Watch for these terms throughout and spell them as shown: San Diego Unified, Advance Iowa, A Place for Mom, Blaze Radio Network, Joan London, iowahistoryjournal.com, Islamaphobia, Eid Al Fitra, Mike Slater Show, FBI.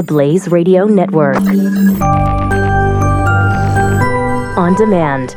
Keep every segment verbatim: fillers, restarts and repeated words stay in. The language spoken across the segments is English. the Blaze Radio Network. On demand.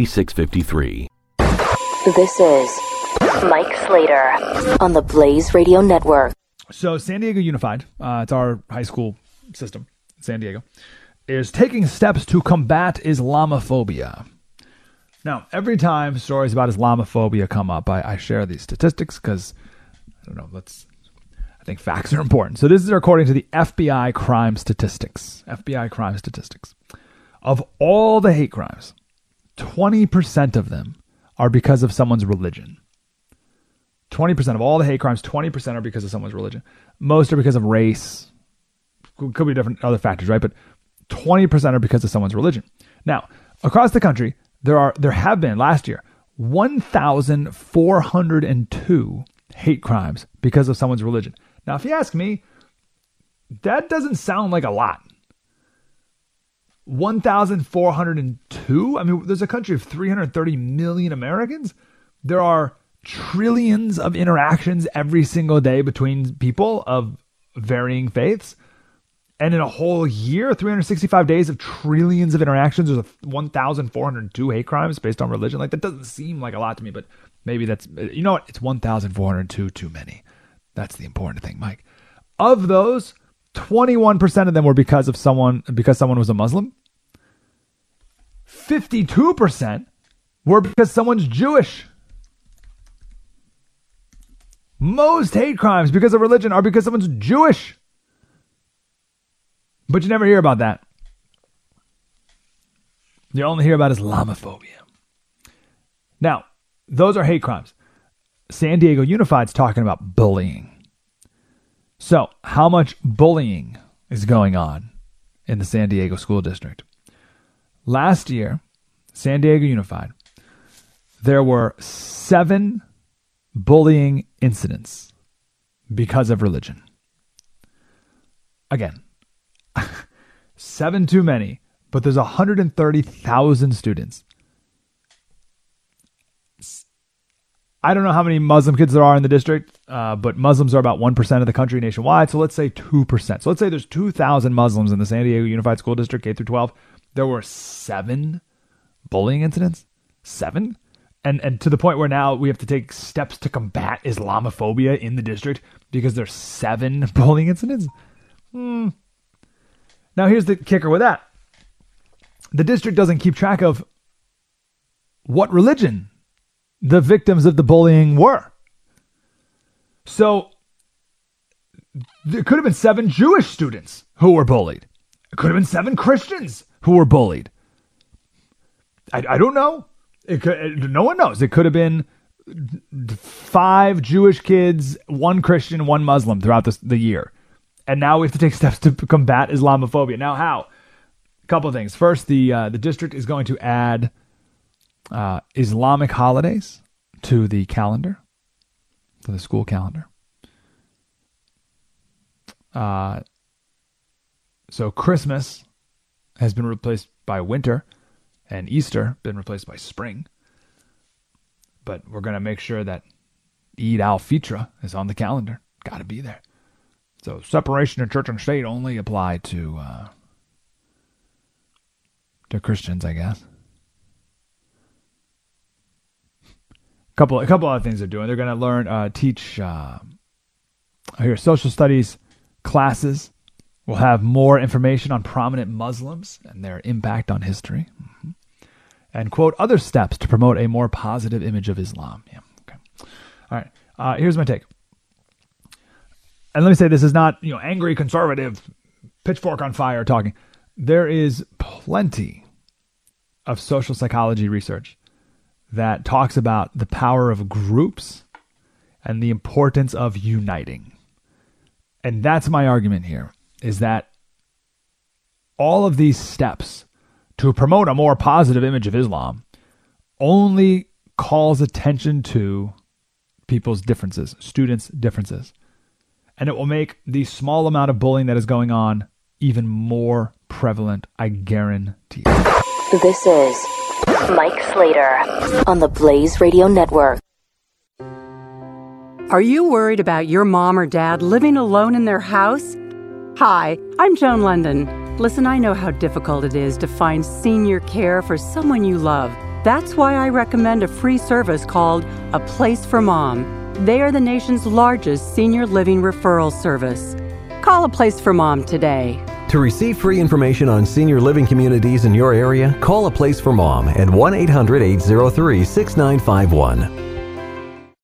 six five three. This is Mike Slater on the Blaze Radio Network. So San Diego Unified, uh, it's our high school system in San Diego, is taking steps to combat Islamophobia. Now, every time stories about Islamophobia come up, I, I share these statistics because, I don't know, let's, I think facts are important. So this is according to the F B I crime statistics. F B I crime statistics. Of all the hate crimes, twenty percent of them are because of someone's religion. twenty percent of all the hate crimes, twenty percent are because of someone's religion. Most are because of race. Could be different other factors, right? But twenty percent are because of someone's religion. Now, across the country, there are there have been, last year, one thousand four hundred two hate crimes because of someone's religion. Now, if you ask me, that doesn't sound like a lot. one thousand four hundred two? I mean, there's a country of three hundred thirty million Americans. There are trillions of interactions every single day between people of varying faiths. And in a whole year, three hundred sixty-five days of trillions of interactions, there's one thousand four hundred two hate crimes based on religion. Like, that doesn't seem like a lot to me, but maybe that's, you know what? It's one thousand four hundred two too many. That's the important thing, Mike. Of those, twenty-one percent of them were because of someone, because someone was a Muslim. fifty-two percent were because someone's Jewish. Most hate crimes because of religion are because someone's Jewish. But you never hear about that. You only hear about Islamophobia. Now, those are hate crimes. San Diego Unified's talking about bullying. So, how much bullying is going on in the San Diego School District? Last year, San Diego Unified, there were seven bullying incidents because of religion. Again, seven too many, but there's one hundred thirty thousand students. I don't know how many Muslim kids there are in the district, uh, but Muslims are about one percent of the country nationwide, so let's say two percent. So let's say there's two thousand Muslims in the San Diego Unified School District, K through twelve. There were seven bullying incidents, seven? And and to the point where now we have to take steps to combat Islamophobia in the district because there's seven bullying incidents? Mm. Now here's the kicker with that. The district doesn't keep track of what religion the victims of the bullying were. So there could have been seven Jewish students who were bullied. It could have been seven Christians who were bullied. I, I don't know. It could, no one knows. It could have been five Jewish kids, one Christian, one Muslim throughout this, the year. And now we have to take steps to combat Islamophobia. Now how? A couple of things. First, the uh, the district is going to add Uh, Islamic holidays to the calendar, to the school calendar. Uh, so Christmas has been replaced by winter, and Easter been replaced by spring. But we're going to make sure that Eid Al Fitra is on the calendar. Got to be there. So separation of church and state only apply to uh, to Christians, I guess. Couple, a couple other things they're doing. They're going to learn, uh, teach uh, here social studies, classes. We'll have more information on prominent Muslims and their impact on history. Mm-hmm. And, quote, other steps to promote a more positive image of Islam. Yeah, okay. All right, uh, here's my take. And let me say this is not, you know, angry conservative, pitchfork on fire talking. There is plenty of social psychology research that talks about the power of groups and the importance of uniting. And that's my argument here, is that all of these steps to promote a more positive image of Islam only calls attention to people's differences, students' differences. And it will make the small amount of bullying that is going on even more prevalent, I guarantee. This is Mike Slater on the Blaze Radio Network. Are you worried about your mom or dad living alone in their house? Hi, I'm Joan London. Listen, I know how difficult it is to find senior care for someone you love. That's why I recommend a free service called A Place for Mom. They are the nation's largest senior living referral service. Call A Place for Mom today. To receive free information on senior living communities in your area, call A Place for Mom at one eight hundred eight oh three six nine five one.